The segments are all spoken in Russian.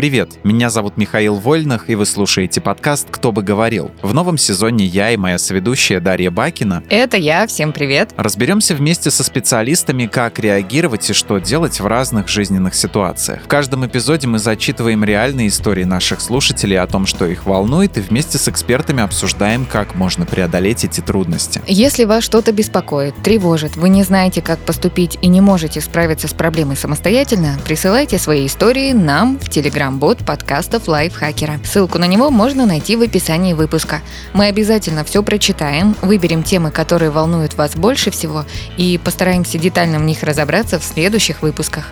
Привет, меня зовут Михаил Вольных, и вы слушаете подкаст «Кто бы говорил». В новом сезоне я и моя соведущая Дарья Бакина. Это я, всем привет. Разберемся вместе со специалистами, как реагировать и что делать в разных жизненных ситуациях. В каждом эпизоде мы зачитываем реальные истории наших слушателей о том, что их волнует, и вместе с экспертами обсуждаем, как можно преодолеть эти трудности. Если вас что-то беспокоит, тревожит, вы не знаете, как поступить и не можете справиться с проблемой самостоятельно, присылайте свои истории нам в телеграм-бот подкастов Лайфхакера. Ссылку на него можно найти в описании выпуска. Мы обязательно все прочитаем, выберем темы, которые волнуют вас больше всего, и постараемся детально в них разобраться в следующих выпусках.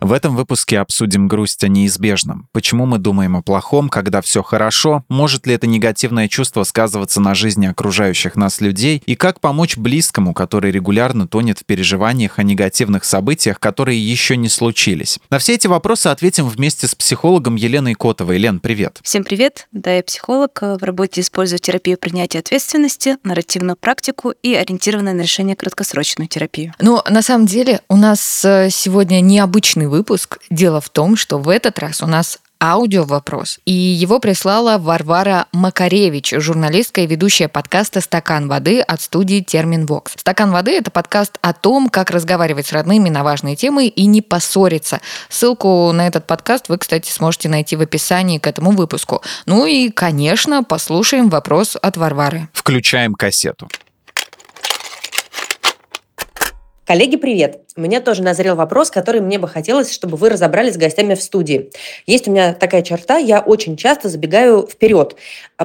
В этом выпуске обсудим грусть о неизбежном. Почему мы думаем о плохом, когда все хорошо? Может ли это негативное чувство сказываться на жизни окружающих нас людей? И как помочь близкому, который регулярно тонет в переживаниях о негативных событиях, которые еще не случились? На все эти вопросы ответим вместе с психологом Еленой Котовой. Лен, привет. Всем привет. Да, я психолог. В работе использую терапию принятия ответственности, нарративную практику и ориентированную на решение краткосрочную терапию. Но на самом деле у нас сегодня необычный выпуск. Дело в том, что в этот раз у нас аудиовопрос. И его прислала Варвара Макаревич, журналистка и ведущая подкаста «Стакан воды» от студии Терменвокс. «Стакан воды» — это подкаст о том, как разговаривать с родными на важные темы и не поссориться. Ссылку на этот подкаст вы, кстати, сможете найти в описании к этому выпуску. Ну и, конечно, послушаем вопрос от Варвары. Включаем кассету. Коллеги, привет! У меня тоже назрел вопрос, который мне бы хотелось, чтобы вы разобрали с гостями в студии. Есть у меня такая черта, я очень часто забегаю вперед,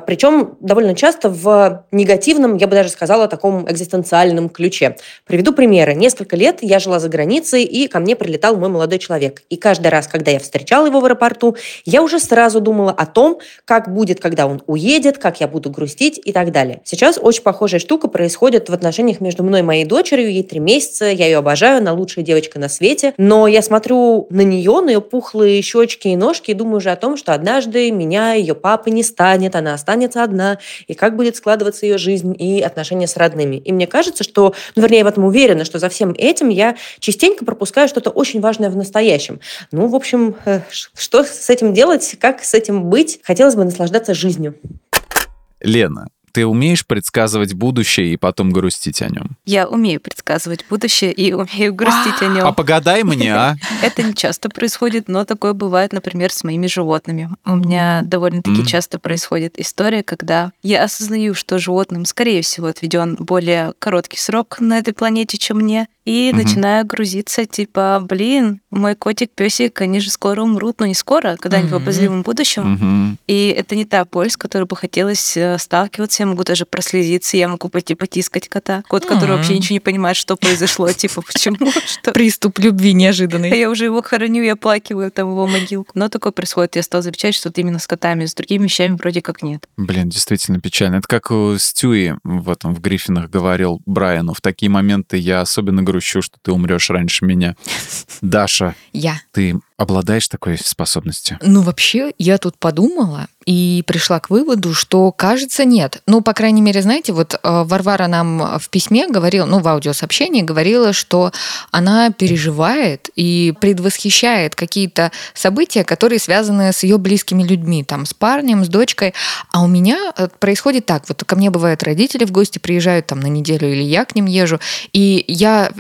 причем довольно часто в негативном, я бы даже сказала, таком экзистенциальном ключе. Приведу примеры. Несколько лет я жила за границей, и ко мне прилетал мой молодой человек. И каждый раз, когда я встречала его в аэропорту, я уже сразу думала о том, как будет, когда он уедет, как я буду грустить и так далее. Сейчас очень похожая штука происходит в отношениях между мной и моей дочерью. Ей 3 месяца. Я ее обожаю, она лучшая девочка на свете. Но я смотрю на нее, на ее пухлые щечки и ножки, и думаю уже о том, что однажды меня ее папа не станет, она останется одна, и как будет складываться ее жизнь и отношения с родными. И мне кажется, что, я в этом уверена, что за всем этим я частенько пропускаю что-то очень важное в настоящем. Ну, в общем, что с этим делать, как с этим быть? Хотелось бы наслаждаться жизнью. Лена, ты умеешь предсказывать будущее и потом грустить о нем? Я умею предсказывать будущее и умею грустить о нем. А погадай мне, а? Это не часто происходит, но такое бывает, например, с моими животными. У меня довольно-таки часто происходит история, когда я осознаю, что животным, скорее всего, отведен более короткий срок на этой планете, чем мне, и начинаю грузиться, типа, мой котик, песик, они же скоро умрут, но не скоро, когда-нибудь в обозримом будущем. И это не та боль, с которой бы хотелось сталкиваться. Я могу даже прослезиться, я могу пойти потискать кота. Кот, который вообще ничего не понимает, что произошло, типа, почему? Приступ любви неожиданный. Я уже его хороню, я плакиваю там его могилку. Но такое происходит, я стала замечать, что вот именно с котами, с другими вещами вроде как нет. Блин, действительно печально. Это как Стюи в «Гриффинах» говорил Брайану. В такие моменты я особенно грущу, что ты умрешь раньше меня. Даша, ты обладаешь такой способностью? Вообще, я тут подумала и пришла к выводу, что, кажется, нет. По крайней мере, знаете, Варвара нам в письме говорила, в аудиосообщении говорила, что она переживает и предвосхищает какие-то события, которые связаны с ее близкими людьми, там, с парнем, с дочкой. А у меня происходит так. Ко мне бывают родители в гости, приезжают там на неделю, или я к ним езжу. И я,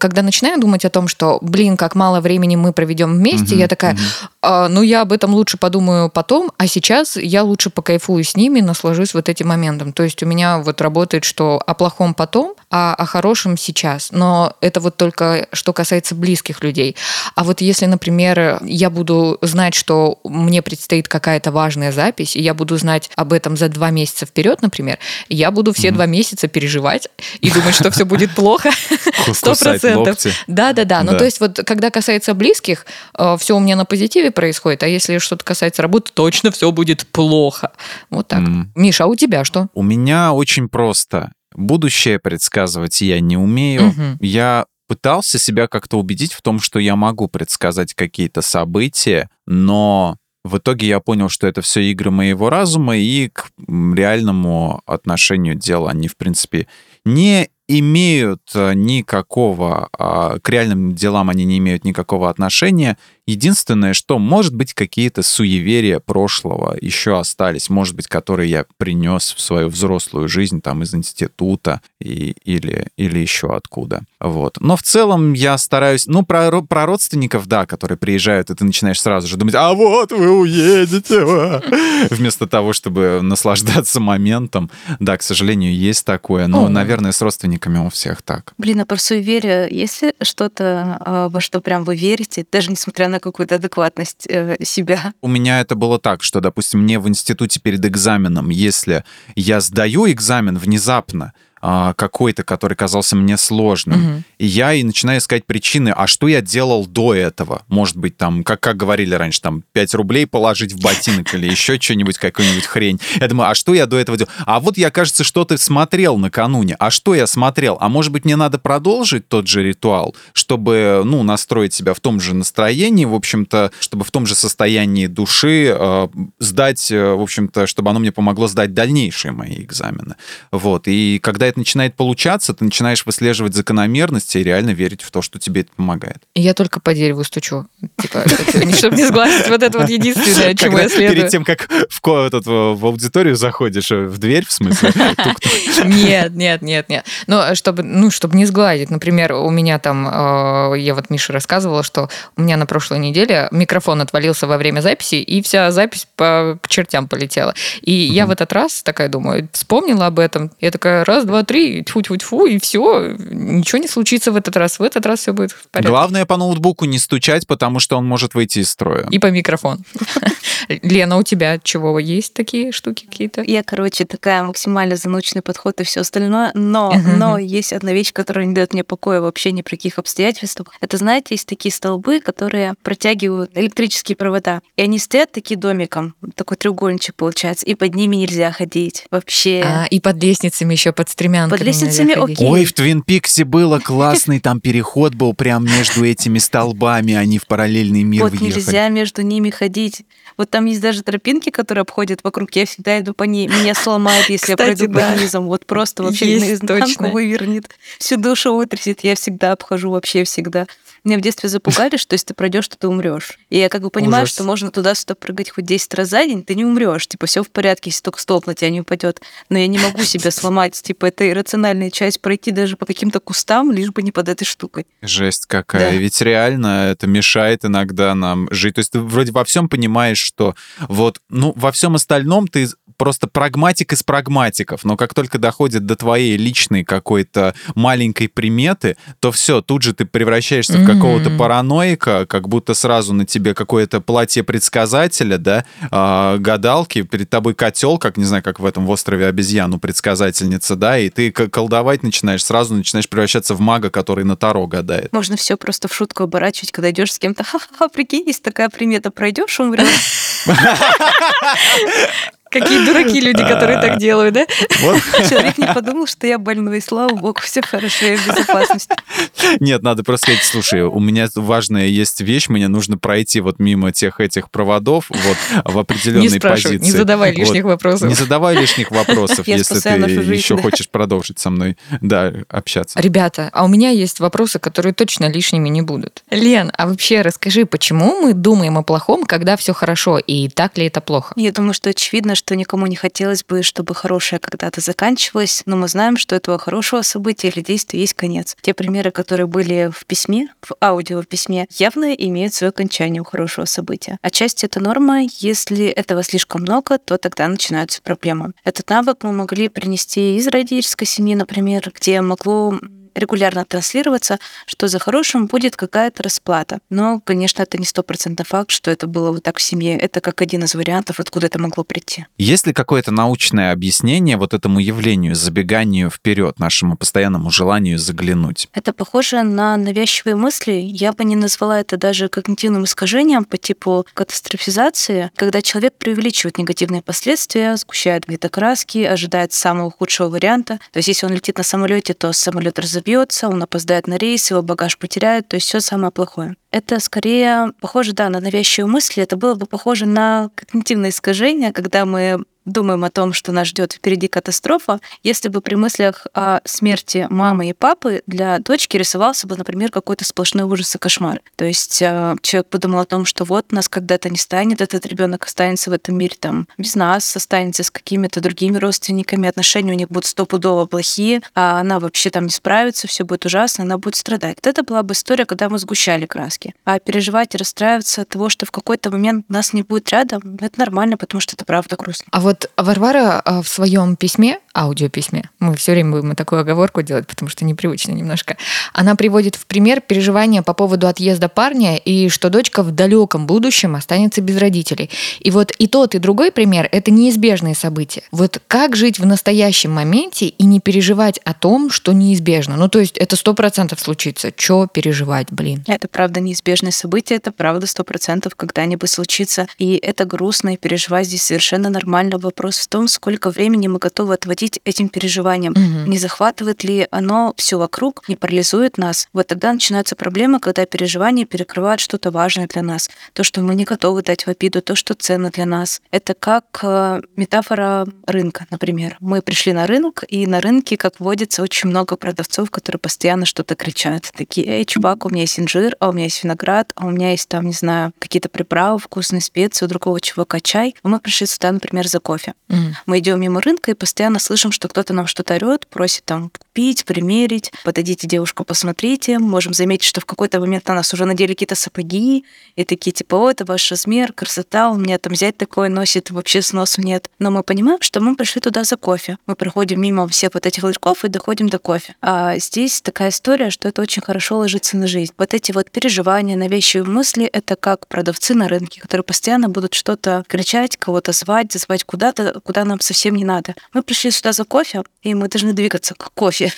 когда начинаю думать о том, что, как мало времени мы проведем вместе, я такая, я об этом лучше подумаю потом, а сейчас я лучше покайфую с ними, наслажусь этим моментом. То есть у меня работает, что о плохом потом, а о хорошем сейчас. Но это только что касается близких людей. А если, например, я буду знать, что мне предстоит какая-то важная запись, и я буду знать об этом за 2 месяца вперед, например, я буду все 2 месяца переживать и думать, что все будет плохо. 100%. Да. Ну, то есть когда касается близких, все у меня на позитиве происходит, а если что-то касается работы, точно все будет плохо. Так. Миш, а у тебя что? У меня очень просто. Будущее предсказывать я не умею. Я пытался себя как-то убедить в том, что я могу предсказать какие-то события, но в итоге я понял, что это все игры моего разума, и к реальному отношению дела они, в принципе, не имеют никакого, к реальным делам они не имеют никакого отношения, Единственное, что, может быть, какие-то суеверия прошлого еще остались, может быть, которые я принес в свою взрослую жизнь там из института или еще откуда. Вот. Но в целом я стараюсь... Ну, про родственников, да, которые приезжают, и ты начинаешь сразу же думать, а вот вы уедете! Вместо того, чтобы наслаждаться моментом. Да, к сожалению, есть такое, но, наверное, с родственниками у всех так. Блин, а про суеверия есть ли что-то, во что прям вы верите, даже несмотря на какую-то адекватность себя? У меня это было так, что, допустим, мне в институте перед экзаменом, если я сдаю экзамен внезапно, какой-то, который казался мне сложным. Угу. И я и начинаю искать причины, а что я делал до этого? Может быть, там, как говорили раньше, там, 5 рублей положить в ботинок или еще что-нибудь, какую-нибудь хрень. Я думаю, а что я до этого делал? А вот я, кажется, что-то смотрел накануне. А что я смотрел? А может быть, мне надо продолжить тот же ритуал, чтобы, ну, настроить себя в том же настроении, в общем-то, чтобы в том же состоянии души сдать, в общем-то, чтобы оно мне помогло сдать дальнейшие мои экзамены. Вот. И когда начинает получаться, ты начинаешь выслеживать закономерности и реально верить в то, что тебе это помогает. Я только по дереву стучу. Типа, чтобы не сглазить. Вот это вот единственное, чему я следую. Перед тем, как в аудиторию заходишь, в дверь, в смысле? Нет. Чтобы не сглазить. Например, у меня там, я вот Мише рассказывала, что у меня на прошлой неделе микрофон отвалился во время записи, и вся запись к чертям полетела. И я в этот раз такая думаю, вспомнила об этом. Я такая, раз, два, три, тьфу-тьфу-тьфу, и все. Ничего не случится в этот раз. В этот раз все будет в порядке. Главное по ноутбуку не стучать, потому что он может выйти из строя. И по микрофону. Лена, у тебя чего? Есть такие штуки какие-то? Я, такая максимально за научный подход и все остальное, но есть одна вещь, которая не дает мне покоя вообще ни при каких обстоятельствах. Это, знаете, есть такие столбы, которые протягивают электрические провода, и они стоят такие домиком, такой треугольничек получается, и под ними нельзя ходить вообще. А, и под лестницами еще под стремянками. Под лестницами, окей. Ой, в Twin Peaks было классный там переход был прям между этими столбами, они в параллельный мир въехали. Вот нельзя между ними ходить. Вот там есть даже тропинки, которые обходят вокруг. Я всегда иду по ней. Меня сломает, если я пройду по низам. Вот просто вообще наизнанку вывернет. Всю душу вытрясет. Я всегда обхожу вообще всегда. Меня в детстве запугали, что если ты пройдешь, то ты умрешь. И я понимаю, что можно туда-сюда прыгать хоть 10 раз за день, ты не умрешь. Все в порядке, если только столб на тебя не упадет. Но я не могу себя сломать. Это иррациональная часть пройти даже по каким-то кустам, лишь бы не под этой штукой. Жесть какая. Да. Ведь реально это мешает иногда нам жить. То есть ты вроде во всем понимаешь, что вот, во всем остальном ты просто прагматик из прагматиков, но как только доходит до твоей личной какой-то маленькой приметы, то все, тут же ты превращаешься в какого-то параноика, как будто сразу на тебе какое-то платье предсказателя, да, гадалки, перед тобой котел, как, не знаю, как в этом в «Острове обезьяну» предсказательница, да, и ты колдовать начинаешь, сразу начинаешь превращаться в мага, который на таро гадает. Можно все просто в шутку оборачивать, когда идешь с кем-то, ха-ха-ха, прикинь, есть такая примета, пройдешь, умрешь. Какие дураки люди, которые так делают, да? Вот. Человек не подумал, что я больной, слава богу, все хорошо, я в безопасности. Нет, надо просто сказать, слушай, у меня важная есть вещь, мне нужно пройти вот мимо тех этих проводов вот в определенной позиции. Не задавай лишних вопросов. Не задавай лишних вопросов, если ты еще хочешь продолжить со мной общаться. Ребята, а у меня есть вопросы, которые точно лишними не будут. Лен, а вообще расскажи, почему мы думаем о плохом, когда все хорошо, и так ли это плохо? Я думаю, что очевидно, что никому не хотелось бы, чтобы хорошее когда-то заканчивалось, но мы знаем, что этого хорошего события или действия есть конец. Те примеры, которые были в письме, в аудио письме, явно имеют свое окончание у хорошего события. Отчасти это норма. Если этого слишком много, то тогда начинаются проблемы. Этот навык мы могли принести из родительской семьи, например, где могло регулярно транслироваться, что за хорошим будет какая-то расплата. Но, конечно, это не 100% факт, что это было вот так в семье. Это как один из вариантов, откуда это могло прийти. Есть ли какое-то научное объяснение вот этому явлению, забеганию вперед, нашему постоянному желанию заглянуть? Это похоже на навязчивые мысли. Я бы не назвала это даже когнитивным искажением по типу катастрофизации, когда человек преувеличивает негативные последствия, сгущает где-то краски, ожидает самого худшего варианта. То есть, если он летит на самолете, то самолет разобьется, он опоздает на рейс, его багаж потеряют, то есть все самое плохое. это скорее похоже, да, на навязчивые мысли. Это было бы похоже на когнитивное искажение, когда мы думаем о том, что нас ждет впереди катастрофа, если бы при мыслях о смерти мамы и папы для дочки рисовался бы, например, какой-то сплошной ужас и кошмар. То есть человек подумал о том, что вот нас когда-то не станет, этот ребенок останется в этом мире там без нас, останется с какими-то другими родственниками, отношения у них будут стопудово плохие, а она вообще там не справится, все будет ужасно, она будет страдать. Вот это была бы история, когда мы сгущали краски. А переживать и расстраиваться от того, что в какой-то момент нас не будет рядом, это нормально, потому что это правда грустно. А вот Варвара в своем письме, аудиописьме, мы все время будем такую оговорку делать, потому что непривычно немножко, она приводит в пример переживания по поводу отъезда парня и что дочка в далеком будущем останется без родителей. И вот и тот, и другой пример – это неизбежные события. Вот как жить в настоящем моменте и не переживать о том, что неизбежно? Ну, то есть это 100% случится. Чё переживать, блин? Это правда неизбежные события, это правда 100% когда-нибудь случится. И это грустно, и переживать здесь совершенно нормально. Вопрос в том, сколько времени мы готовы отводить этим переживаниям. Угу. Не захватывает ли оно все вокруг, не парализует нас. Вот тогда начинаются проблемы, когда переживания перекрывают что-то важное для нас. То, что мы не готовы дать в обиду, то, что ценно для нас. Это как метафора рынка, например. Мы пришли на рынок, и на рынке, как водится, очень много продавцов, которые постоянно что-то кричат. Такие: «Эй, чувак, у меня есть инжир, а у меня есть виноград, а у меня есть там, не знаю, какие-то приправы, вкусные специи, у другого чувака чай». Мы пришли сюда, например, за кофе. Мы идем мимо рынка и постоянно слышим, что кто-то нам что-то орёт, просит там купить, примерить, подойдите девушку, посмотрите. Можем заметить, что в какой-то момент на нас уже надели какие-то сапоги и такие типа: «О, это ваш размер, красота, у меня там зять такой носит, вообще сносу нет». Но мы понимаем, что мы пришли туда за кофе. Мы проходим мимо всех вот этих ларьков и доходим до кофе. А здесь такая история, что это очень хорошо ложится на жизнь. Вот эти вот переживания, навязчивые мысли — это как продавцы на рынке, которые постоянно будут что-то кричать, кого-то звать, зазвать куда-то, куда нам совсем не надо. Мы пришли сюда за кофе, и мы должны двигаться к кофе.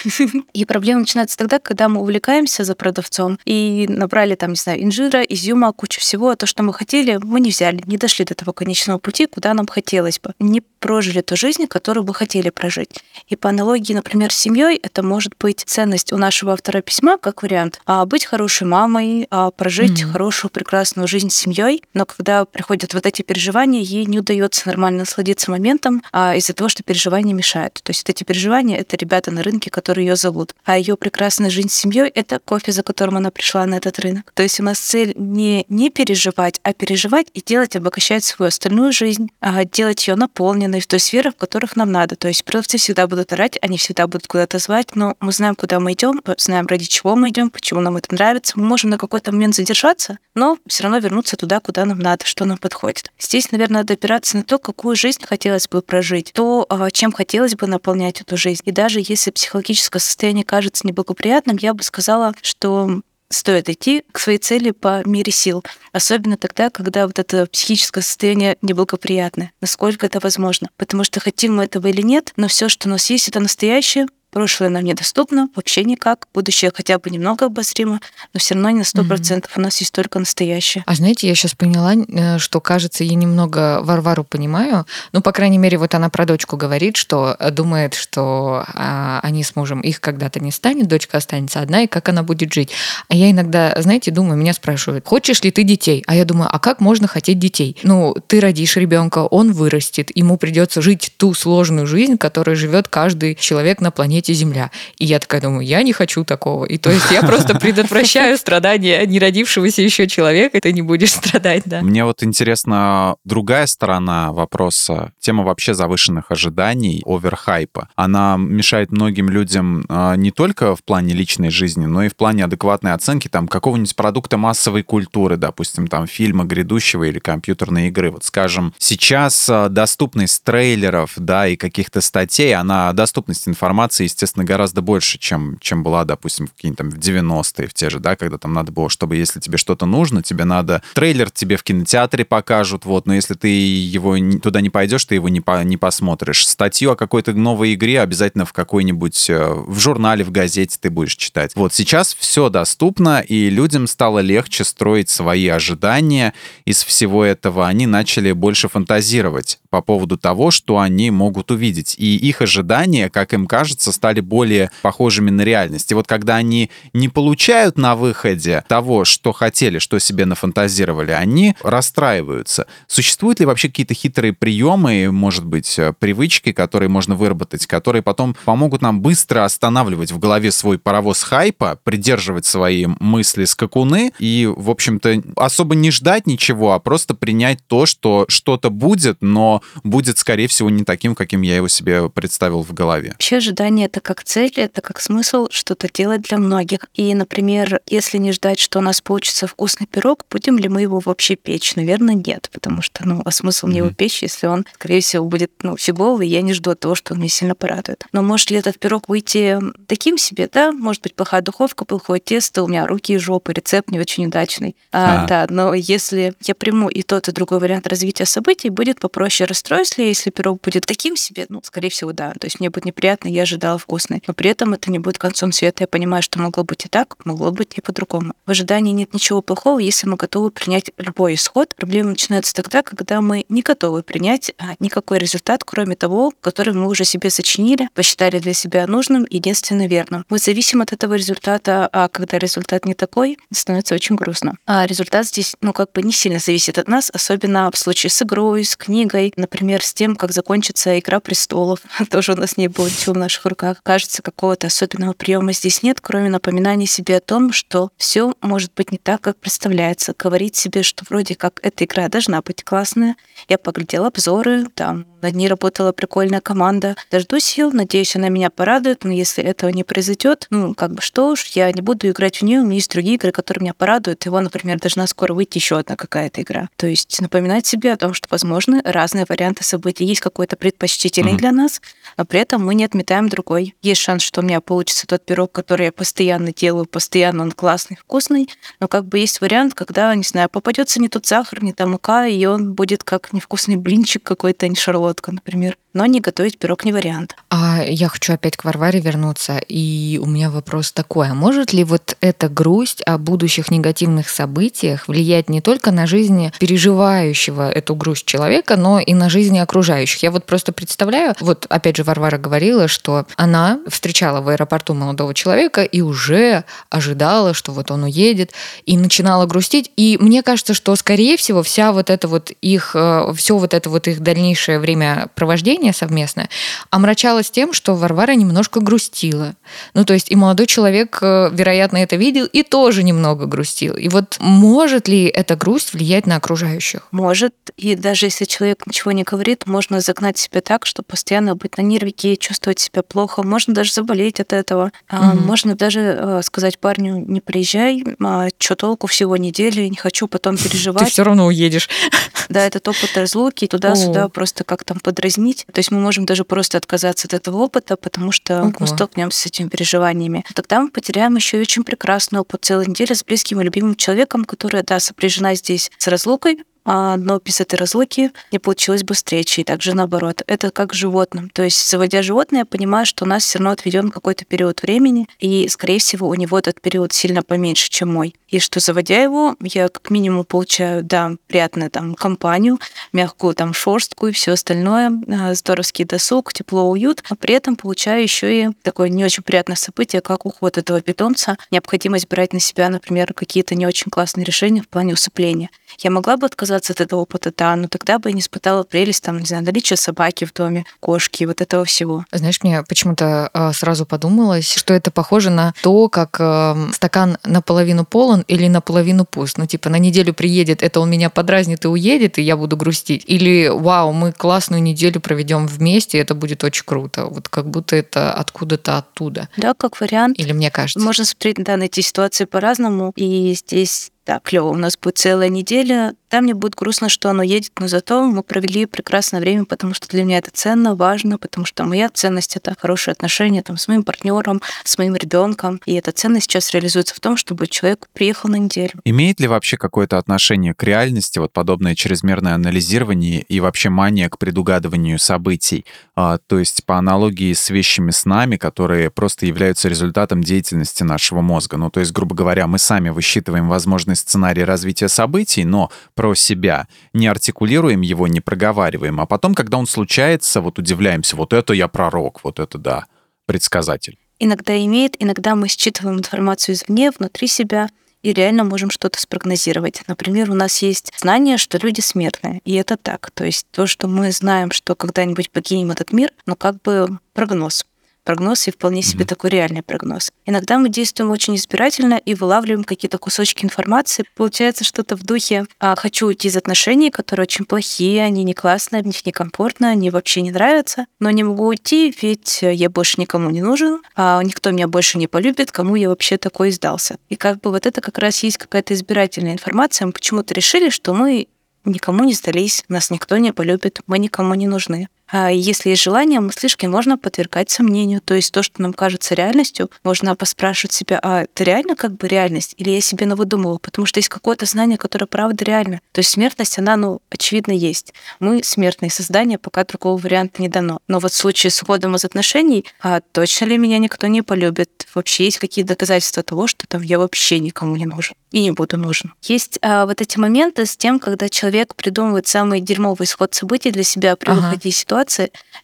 И проблема начинается тогда, когда мы увлекаемся за продавцом и набрали там, не знаю, инжира, изюма, кучу всего. То, что мы хотели, мы не взяли, не дошли до того конечного пути, куда нам хотелось бы. Не прожили ту жизнь, которую бы хотели прожить. И по аналогии, например, с семьей, это может быть ценность у нашего автора письма, как вариант, быть хорошей мамой, прожить хорошую, прекрасную жизнь с семьей. Но когда приходят вот эти переживания, ей не удается нормально насладиться моментом, из-за того, что переживания мешают. То есть вот эти переживания — это ребята на рынке, которые ее зовут. А ее прекрасная жизнь с семьей — это кофе, за которым она пришла на этот рынок. То есть у нас цель не переживать, а переживать и делать, обогащать свою остальную жизнь, делать ее наполненной в той сфере, в которых нам надо. То есть продавцы всегда будут орать, они всегда будут куда-то звать, но мы знаем, куда мы идем, знаем, ради чего мы идем, почему нам это нравится. Мы можем на какой-то момент задержаться, но все равно вернуться туда, куда нам надо, что нам подходит. Здесь, наверное, надо опираться на то, какую жизнь хотелось бы прожить, то, чем хотелось бы наполнять эту жизнь. И даже если психологическое состояние кажется неблагоприятным, я бы сказала, что стоит идти к своей цели по мере сил. Особенно тогда, когда вот это психическое состояние неблагоприятное. Насколько это возможно. Потому что хотим мы этого или нет, но все, что у нас есть, это настоящее. Прошлое нам недоступно, вообще никак. Будущее хотя бы немного обозримо, но все равно не на 100%. У нас есть только настоящее. А знаете, я сейчас поняла, что, кажется, я немного Варвару понимаю. Ну, по крайней мере, вот она про дочку говорит, что думает, что они с мужем, их когда-то не станет, дочка останется одна, и как она будет жить. А я иногда, знаете, думаю, меня спрашивают: хочешь ли ты детей? А я думаю, а как можно хотеть детей? Ну, ты родишь ребенка, он вырастет, ему придется жить ту сложную жизнь, которой живет каждый человек на планете Земля. И я такая думаю, я не хочу такого. И то есть я просто предотвращаю страдания неродившегося еще человека, и ты не будешь страдать, да. Мне вот интересна другая сторона вопроса. Тема вообще завышенных ожиданий, оверхайпа. Она мешает многим людям не только в плане личной жизни, но и в плане адекватной оценки там какого-нибудь продукта массовой культуры, допустим, там фильма грядущего или компьютерной игры. Вот скажем, сейчас доступность трейлеров, да, и каких-то статей, она, доступность информации, естественно, гораздо больше, чем была, допустим, в какие-нибудь там в 90-е, в те же, да, когда там надо было, чтобы, если тебе что-то нужно, тебе надо трейлер, тебе в кинотеатре покажут, вот, но если ты его туда не пойдешь, ты его не посмотришь. Статью о какой-то новой игре обязательно в какой-нибудь, в журнале, в газете ты будешь читать. Вот сейчас все доступно, и людям стало легче строить свои ожидания из всего этого. Они начали больше фантазировать по поводу того, что они могут увидеть. И их ожидания, как им кажется, стали более похожими на реальность. И вот когда они не получают на выходе того, что хотели, что себе нафантазировали, они расстраиваются. Существуют ли вообще какие-то хитрые приемы, может быть, привычки, которые можно выработать, которые потом помогут нам быстро останавливать в голове свой паровоз хайпа, придерживать свои мысли скакуны и, в общем-то, особо не ждать ничего, а просто принять то, что что-то будет, но будет, скорее всего, не таким, каким я его себе представил в голове. Вообще ожидание — это как цель, это как смысл что-то делать для многих. И, например, если не ждать, что у нас получится вкусный пирог, будем ли мы его вообще печь? Наверное, нет, потому что, а смысл мне его печь, если он, скорее всего, будет, фиговый, и я не жду от того, что он меня сильно порадует. Но может ли этот пирог выйти таким себе, да? Может быть, плохая духовка, плохое тесто, у меня руки и жопы, рецепт не очень удачный. Да, но если я приму и тот, и другой вариант развития событий, будет попроще расстройство, если пирог будет таким себе, скорее всего, да. То есть мне будет неприятно, я ожидала вкусный. Но при этом это не будет концом света. Я понимаю, что могло быть и так, могло быть и по-другому. В ожидании нет ничего плохого, если мы готовы принять любой исход. Проблема начинается тогда, когда мы не готовы принять никакой результат, кроме того, который мы уже себе сочинили, посчитали для себя нужным и единственно верным. Мы зависим от этого результата, а когда результат не такой, становится очень грустно. А результат здесь, не сильно зависит от нас, особенно в случае с игрой, с книгой, например, с тем, как закончится «Игра престолов». Тоже у нас не было ничего в наших руках. Кажется, какого-то особенного приема здесь нет, кроме напоминания себе о том, что все может быть не так, как представляется. Говорить себе, что вроде как эта игра должна быть классная. Я поглядела обзоры, там над ней работала прикольная команда. Дождусь ее, надеюсь, она меня порадует, но если этого не произойдет, что уж, я не буду играть в нее, у меня есть другие игры, которые меня порадуют. Его, например, должна скоро выйти еще одна какая-то игра. То есть напоминать себе о том, что возможны разные варианты событий. Есть какой-то предпочтительный для нас, но при этом мы не отметаем другой. Есть шанс, что у меня получится тот пирог, который я постоянно делаю, постоянно он классный, вкусный, но есть вариант, когда, не знаю, попадется не тот сахар, не та мука, и он будет как невкусный блинчик какой-то, не шарлотка, например. Но не готовить пирог не вариант. А я хочу опять к Варваре вернуться, и у меня вопрос такой. А может ли вот эта грусть о будущих негативных событиях влиять не только на жизнь переживающего эту грусть человека, но и на жизнь окружающих? Я вот просто представляю, опять же Варвара говорила, что она встречала в аэропорту молодого человека и уже ожидала, что он уедет, и начинала грустить. И мне кажется, что, скорее всего, все их дальнейшее времяпровождение совместное омрачалось тем, что Варвара немножко грустила. То есть и молодой человек, вероятно, это видел и тоже немного грустил. И может ли эта грусть влиять на окружающих? Может. И даже если человек ничего не говорит, можно загнать себя так, что постоянно быть на нервике, чувствовать себя плохо. Можно даже заболеть от этого. Можно даже сказать парню: не приезжай, чё толку всего недели, не хочу потом переживать. Ты все равно уедешь. Да, этот опыт разлуки, туда-сюда просто как там подразнить. То есть мы можем даже просто отказаться от этого опыта, потому что мы столкнемся с этими переживаниями. Тогда мы потеряем еще и очень прекрасный опыт целой недели с близким и любимым человеком, которая, сопряжена здесь с разлукой, но без этой разлуки не получилось бы встречи, и также наоборот. Это как с животным. То есть, заводя животное, я понимаю, что у нас все равно отведен какой-то период времени, и, скорее всего, у него этот период сильно поменьше, чем мой. И что, заводя его, я как минимум получаю, приятную компанию, мягкую шерстку и все остальное, здоровский досуг, тепло, уют, а при этом получаю еще и такое не очень приятное событие, как уход этого питомца, необходимость брать на себя, например, какие-то не очень классные решения в плане усыпления. Я могла бы отказаться от этого опыта, но тогда бы я не испытала прелесть, наличия собаки в доме, кошки, этого всего. Знаешь, мне почему-то сразу подумалось, что это похоже на то, как стакан наполовину полон или наполовину пуст. На неделю приедет, это он меня подразнит и уедет, и я буду грустить. Или, вау, мы классную неделю проведем вместе, и это будет очень круто. Как будто это откуда-то оттуда. Да, как вариант. Или мне кажется. Можно смотреть, на эти ситуации по-разному, и здесь... Да, клево, у нас будет целая неделя. Да, мне будет грустно, что оно едет, но зато мы провели прекрасное время, потому что для меня это ценно, важно, потому что моя ценность — это хорошие отношения с моим партнером, с моим ребенком. И эта ценность сейчас реализуется в том, чтобы человек приехал на неделю. Имеет ли вообще какое-то отношение к реальности подобное чрезмерное анализирование и вообще мания к предугадыванию событий? То есть по аналогии с вещими снами, которые просто являются результатом деятельности нашего мозга. То есть, грубо говоря, мы сами высчитываем возможность сценарий развития событий, но про себя. Не артикулируем его, не проговариваем. А потом, когда он случается, удивляемся. Это я пророк, это да. предсказатель. Иногда имеет, иногда мы считываем информацию извне, внутри себя, и реально можем что-то спрогнозировать. Например, у нас есть знание, что люди смертные, и это так. То есть то, что мы знаем, что когда-нибудь покинем этот мир, но как бы прогноз. Прогноз и вполне себе такой реальный прогноз. Иногда мы действуем очень избирательно и вылавливаем какие-то кусочки информации. Получается что-то в духе «хочу уйти из отношений, которые очень плохие, они не классные, мне некомфортно, они вообще не нравятся, но не могу уйти, ведь я больше никому не нужен, никто меня больше не полюбит, кому я вообще такой сдался». И как бы вот это как раз есть какая-то избирательная информация. Мы почему-то решили, что мы никому не сдались, нас никто не полюбит, мы никому не нужны. А если есть желание, мыслишки можно подвергать сомнению. То есть то, что нам кажется реальностью, можно поспрашивать себя, а это реально как бы реальность? Или я себе навыдумывала? Потому что есть какое-то знание, которое правда реально. То есть смертность, она, очевидно, есть. Мы смертные создания, пока другого варианта не дано. Но вот в случае с уходом из отношений, точно ли меня никто не полюбит? Вообще есть какие доказательства того, что там я вообще никому не нужен и не буду нужен? Есть вот эти моменты с тем, когда человек придумывает самый дерьмовый исход событий для себя при выходе из ситуации.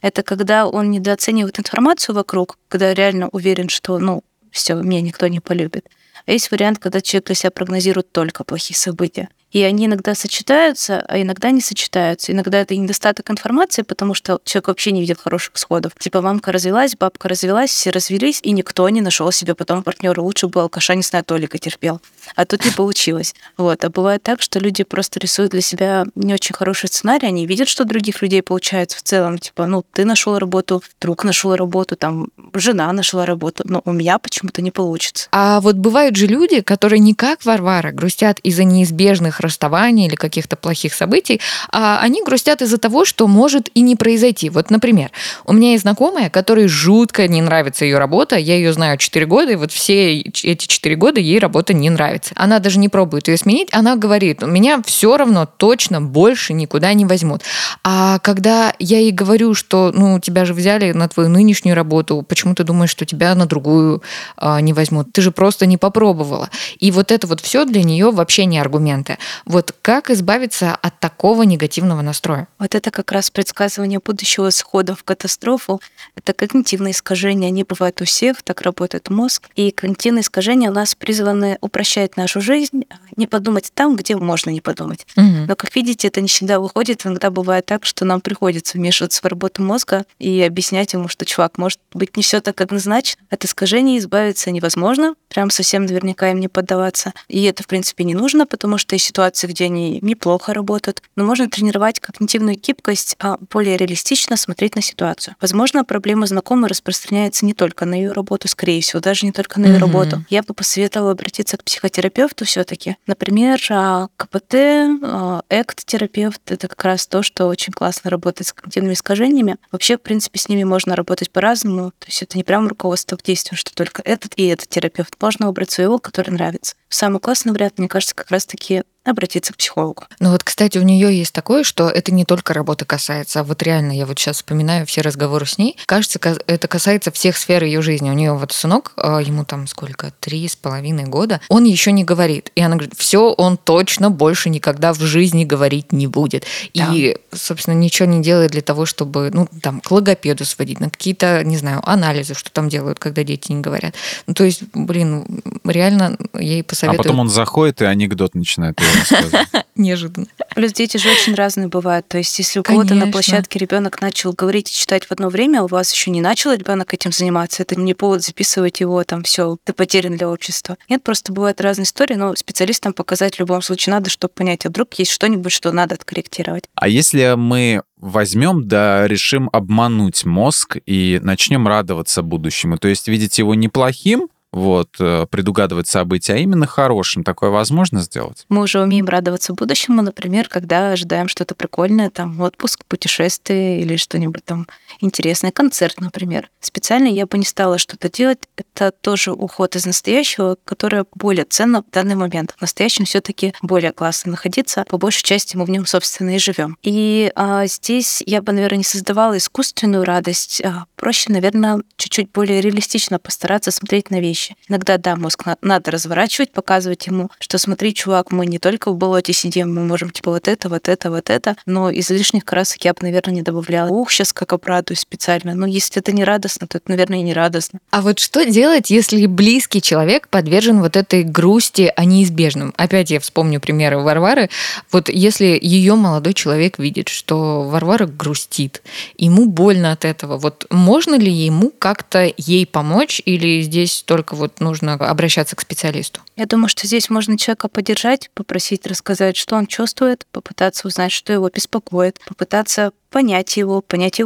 Это когда он недооценивает информацию вокруг, когда реально уверен, что все, меня никто не полюбит. А есть вариант, когда человек для себя прогнозирует только плохие события. И они иногда сочетаются, а иногда не сочетаются. Иногда это недостаток информации, потому что человек вообще не видит хороших исходов. Типа мамка развелась, бабка развелась, все развелись, и никто не нашел себе потом партнера. Лучше бы алкаша, не знаю, Толика терпел. А тут не получилось. А бывает так, что люди просто рисуют для себя не очень хороший сценарий, они видят, что у других людей получается в целом. Типа, ты нашел работу, друг нашел работу, там, жена нашла работу, но у меня почему-то не получится. А вот бывают же люди, которые не как Варвара грустят из-за неизбежных расставаний или каких-то плохих событий, а они грустят из-за того, что может и не произойти. Вот, например, у меня есть знакомая, которой жутко не нравится ее работа, я ее знаю 4 года, и вот все эти 4 года ей работа не нравится. Она даже не пробует ее сменить, она говорит, меня все равно точно больше никуда не возьмут. А когда я ей говорю, что тебя же взяли на твою нынешнюю работу, почему ты думаешь, что тебя на другую не возьмут? Ты же просто не попробовала. И вот это вот все для нее вообще не аргументы. Вот как избавиться от такого негативного настроя? Вот это как раз предсказывание будущего исхода в катастрофу. Это когнитивные искажения. Они бывают у всех, так работает мозг. И когнитивные искажения у нас призваны упрощать нашу жизнь, не подумать там, где можно не подумать. Но, как видите, это не всегда выходит. Иногда бывает так, что нам приходится вмешиваться в работу мозга и объяснять ему, что, чувак, может быть, не все так однозначно. От искажений избавиться невозможно. Прям совсем наверняка им не поддаваться. И это, в принципе, не нужно, потому что есть ситуации, где они неплохо работают, но можно тренировать когнитивную гибкость, а более реалистично смотреть на ситуацию. Возможно, проблема знакомой распространяется не только на ее работу, скорее всего, даже не только на ее работу. Я бы посоветовала обратиться к психотерапевту все-таки. Например, КПТ, ЭКТ-терапевт — это как раз то, что очень классно работает с когнитивными искажениями. Вообще, в принципе, с ними можно работать по-разному, то есть это не прям руководство к действию, что только этот и этот терапевт. Можно выбрать своего, который нравится. Самый классный вариант, мне кажется, как раз-таки обратиться к психологу. Кстати, у нее есть такое, что это не только работы касается, а вот реально, я сейчас вспоминаю все разговоры с ней, кажется, это касается всех сфер ее жизни. У нее сынок, ему там сколько, 3,5 года, он еще не говорит. И она говорит, все, он точно больше никогда в жизни говорить не будет. Да. И, собственно, ничего не делает для того, чтобы, к логопеду сводить, на какие-то, не знаю, анализы, что там делают, когда дети не говорят. То есть, реально ей посоветую. А потом он заходит, и анекдот начинает рассказывать. Неожиданно. Плюс дети же очень разные бывают. То есть, если у кого-то на площадке ребенок начал говорить и читать в одно время, а у вас еще не начал ребенок этим заниматься, это не повод записывать его, все, ты потерян для общества. Нет, просто бывают разные истории, но специалистам показать в любом случае надо, чтобы понять, а вдруг есть что-нибудь, что надо откорректировать. А если мы возьмем, да, решим обмануть мозг и начнем радоваться будущему, то есть видеть его неплохим, предугадывать события, а именно хорошим. Такое возможно сделать? Мы уже умеем радоваться будущему, например, когда ожидаем что-то прикольное, отпуск, путешествие или что-нибудь интересное, концерт, например. Специально я бы не стала что-то делать. Это тоже уход из настоящего, которое более ценно в данный момент. В настоящем все-таки более классно находиться. По большей части мы в нем, собственно, и живем. И здесь я бы, наверное, не создавала искусственную радость. Проще, наверное, чуть-чуть более реалистично постараться смотреть на вещи. вещи. Иногда, да, мозг надо разворачивать, показывать ему, что смотри, чувак, мы не только в болоте сидим, мы можем типа вот это, вот это, вот это, но излишних красок я бы, наверное, не добавляла. Ух, сейчас как обрадуюсь специально. Но если это не радостно, то это, наверное, и не радостно. А вот что делать, если близкий человек подвержен вот этой грусти о неизбежном? Опять я вспомню примеры Варвары. Вот если ее молодой человек видит, что Варвара грустит, ему больно от этого, вот можно ли ему как-то ей помочь или здесь только вот нужно обращаться к специалисту? Я думаю, что здесь можно человека поддержать, попросить рассказать, что он чувствует, попытаться узнать, что его беспокоит, попытаться понять его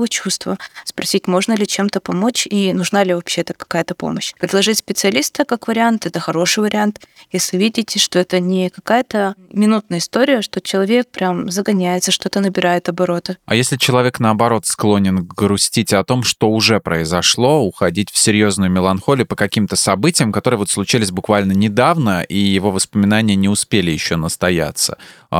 чувства, спросить, можно ли чем-то помочь и нужна ли вообще это какая-то помощь. Предложить специалиста как вариант, это хороший вариант, если видите, что это не какая-то минутная история, что человек прям загоняется, что-то набирает обороты. А если человек, наоборот, склонен грустить о том, что уже произошло, уходить в серьезную меланхолию по каким-то событиям, которые вот случились буквально недавно, и его воспоминания не успели еще настояться,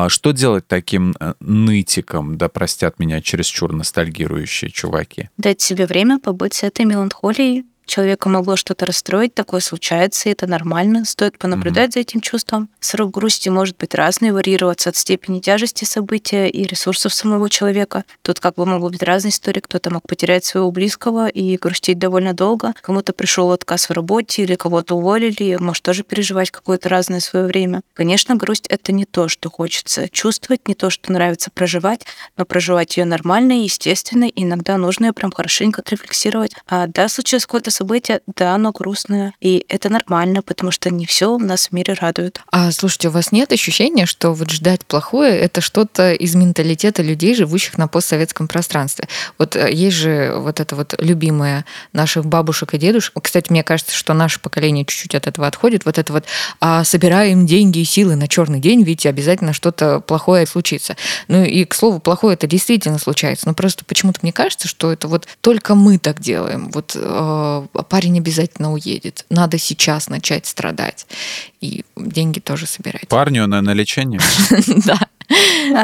что делать таким нытиком, да простят меня чересчур ностальгирующие чуваки? Дать себе время побыть с этой меланхолией. Человека могло что-то расстроить, такое случается, и это нормально. Стоит понаблюдать за этим чувством. Срок грусти может быть разный, варьироваться от степени тяжести события и ресурсов самого человека. Тут как бы могло быть разные истории. Кто-то мог потерять своего близкого и грустить довольно долго. Кому-то пришел отказ в работе или кого-то уволили, может тоже переживать какое-то разное свое время. Конечно, грусть — это не то, что хочется чувствовать, не то, что нравится проживать, но проживать ее нормально, естественно, и иногда нужно ее прям хорошенько отрефлексировать. А да, случилось какое-то события, да, оно грустное. И это нормально, потому что не все у нас в мире радует. А слушайте, у вас нет ощущения, что вот ждать плохое — это что-то из менталитета людей, живущих на постсоветском пространстве? Вот есть же вот это вот любимое наших бабушек и дедушек. Кстати, мне кажется, что наше поколение чуть-чуть от этого отходит. Вот это вот собираем деньги и силы на черный день, ведь обязательно что-то плохое случится. Ну и, к слову, плохое это действительно случается. Но просто почему-то мне кажется, что это вот только мы так делаем. Вот парень обязательно уедет. Надо сейчас начать страдать. И деньги тоже собирать. Парню на лечение? Да.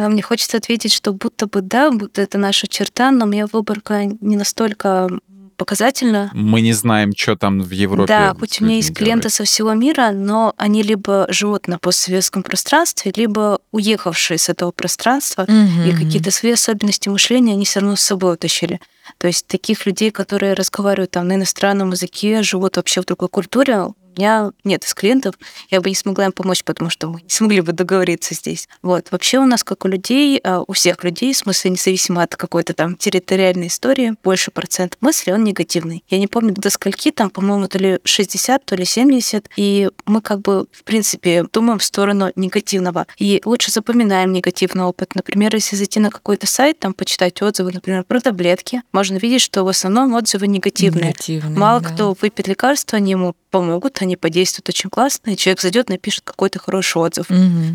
Мне хочется ответить, что будто бы да, будто это наша черта, но моя выборка не настолько показательно. Мы не знаем, что там в Европе. Да, хоть у меня есть клиенты со всего мира, но они либо живут на постсоветском пространстве, либо уехавшие с этого пространства, и какие-то свои особенности мышления они все равно с собой утащили. То есть таких людей, которые разговаривают там на иностранном языке, живут вообще в другой культуре, у меня нет из клиентов, я бы не смогла им помочь, потому что мы не смогли бы договориться здесь. Вот. Вообще у нас, как у людей, у всех людей, в смысле независимо от какой-то там территориальной истории, больше процент мыслей, он негативный. Я не помню, до скольки, там, по-моему, то ли 60, то ли 70, и мы как бы, в принципе, думаем в сторону негативного. И лучше запоминаем негативный опыт. Например, если зайти на какой-то сайт, там, почитать отзывы, например, про таблетки, можно видеть, что в основном отзывы негативные. Мало да. Кто выпьет лекарства, они ему помогут, они подействуют очень классно, и человек зайдет, напишет какой-то хороший отзыв.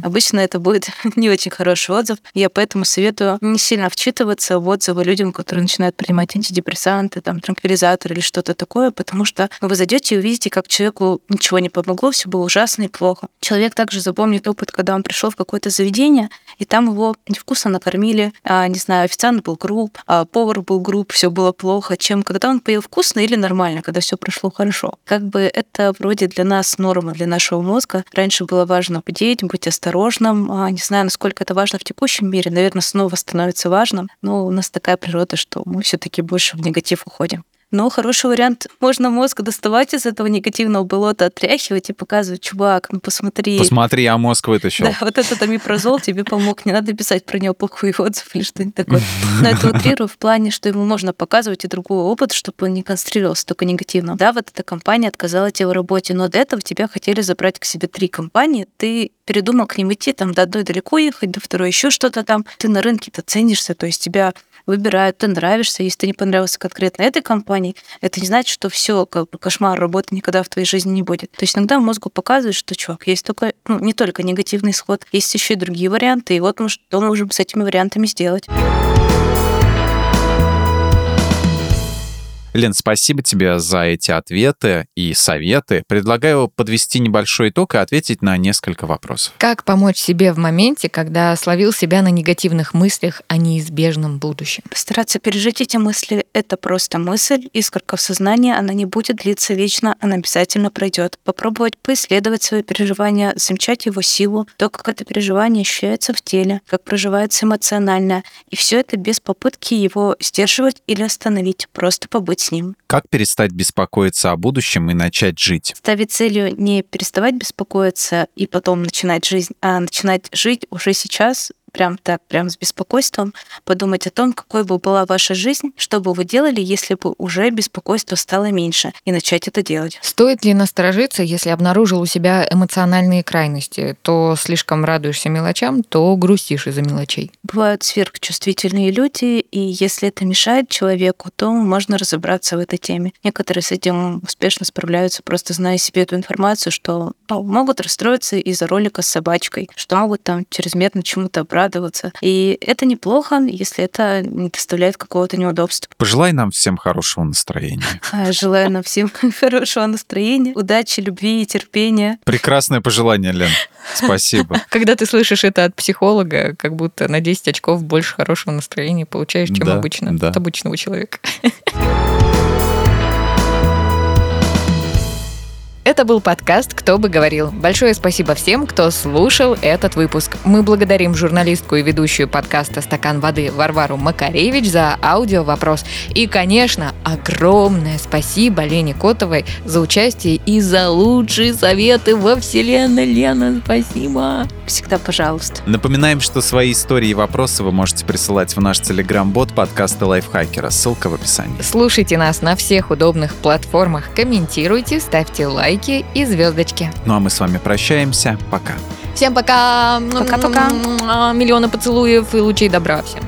Обычно это будет не очень хороший отзыв. Я поэтому советую не сильно вчитываться в отзывы людям, которые начинают принимать антидепрессанты, там, транквилизаторы или что-то такое, потому что вы зайдете и увидите, как человеку ничего не помогло, все было ужасно и плохо. Человек также запомнит опыт, когда он пришел в какое-то заведение, и там его невкусно накормили, не знаю, официант был груб, повар был груб, все было плохо, чем когда он поел вкусно или нормально, когда все прошло хорошо. Как бы это вроде для нас норма, для нашего мозга. Раньше было важно бдеть, быть осторожным. Не знаю, насколько это важно в текущем мире. Наверное, снова становится важным. Но у нас такая природа, что мы все-таки больше в негатив уходим. Но хороший вариант. Можно мозг доставать из этого негативного болота, отряхивать и показывать, чувак, ну посмотри. Посмотри, я мозг вытащил. Да, вот этот омепразол тебе помог. Не надо писать про него плохой отзыв или что-нибудь такое. Но это утрирую в плане, что ему можно показывать и другой опыт, чтобы он не концентрировался только негативно. Да, вот эта компания отказала тебе в работе, но до этого тебя хотели забрать к себе 3 компании. Ты передумал к ним идти, там до одной далеко ехать, до второй еще что-то там. Ты на рынке-то ценишься, то есть тебя выбирают, ты нравишься. Если ты не понравился конкретно этой компании, это не значит, что все, как бы кошмар, работы никогда в твоей жизни не будет. То есть иногда мозгу показывают, что, чувак, есть только, не только негативный исход, есть еще и другие варианты, и вот что мы можем с этими вариантами сделать. Лен, спасибо тебе за эти ответы и советы. Предлагаю подвести небольшой итог и ответить на несколько вопросов. Как помочь себе в моменте, когда словил себя на негативных мыслях о неизбежном будущем? Постараться пережить эти мысли. Это просто мысль, искорка в сознании, она не будет длиться вечно, она обязательно пройдет. Попробовать поисследовать свои переживания, замечать его силу, то, как это переживание ощущается в теле, как проживается эмоционально. И все это без попытки его сдерживать или остановить, просто побыть с ним. Как перестать беспокоиться о будущем и начать жить? Ставить целью не переставать беспокоиться и потом начинать жизнь, а начинать жить уже сейчас, прям так, прям с беспокойством, подумать о том, какой бы была ваша жизнь, что бы вы делали, если бы уже беспокойство стало меньше, и начать это делать. Стоит ли насторожиться, если обнаружил у себя эмоциональные крайности? То слишком радуешься мелочам, то грустишь из-за мелочей. Бывают сверхчувствительные люди, и если это мешает человеку, то можно разобраться в этой теме. Некоторые с этим успешно справляются, просто зная себе эту информацию, что могут расстроиться из-за ролика с собачкой, что могут там чрезмерно чему-то радоваться. И это неплохо, если это не доставляет какого-то неудобства. Пожелай нам всем хорошего настроения. Желаю нам всем хорошего настроения, удачи, любви и терпения. Прекрасное пожелание, Лен. Спасибо. Когда ты слышишь это от психолога, как будто на 10 очков больше хорошего настроения получаешь, чем обычно, от обычного человека. Это был подкаст «Кто бы говорил». Большое спасибо всем, кто слушал этот выпуск. Мы благодарим журналистку и ведущую подкаста «Стакан воды» Варвару Макаревич за аудиовопрос. И, конечно, огромное спасибо Лене Котовой за участие и за лучшие советы во вселенной. Лена, спасибо. Всегда пожалуйста. Напоминаем, что свои истории и вопросы вы можете присылать в наш телеграм-бот подкаста «Лайфхакера». Ссылка в описании. Слушайте нас на всех удобных платформах. Комментируйте, ставьте лайки и звездочки. Ну а мы с вами прощаемся. Пока. Всем пока. Пока-пока. Миллионы поцелуев и лучей добра всем.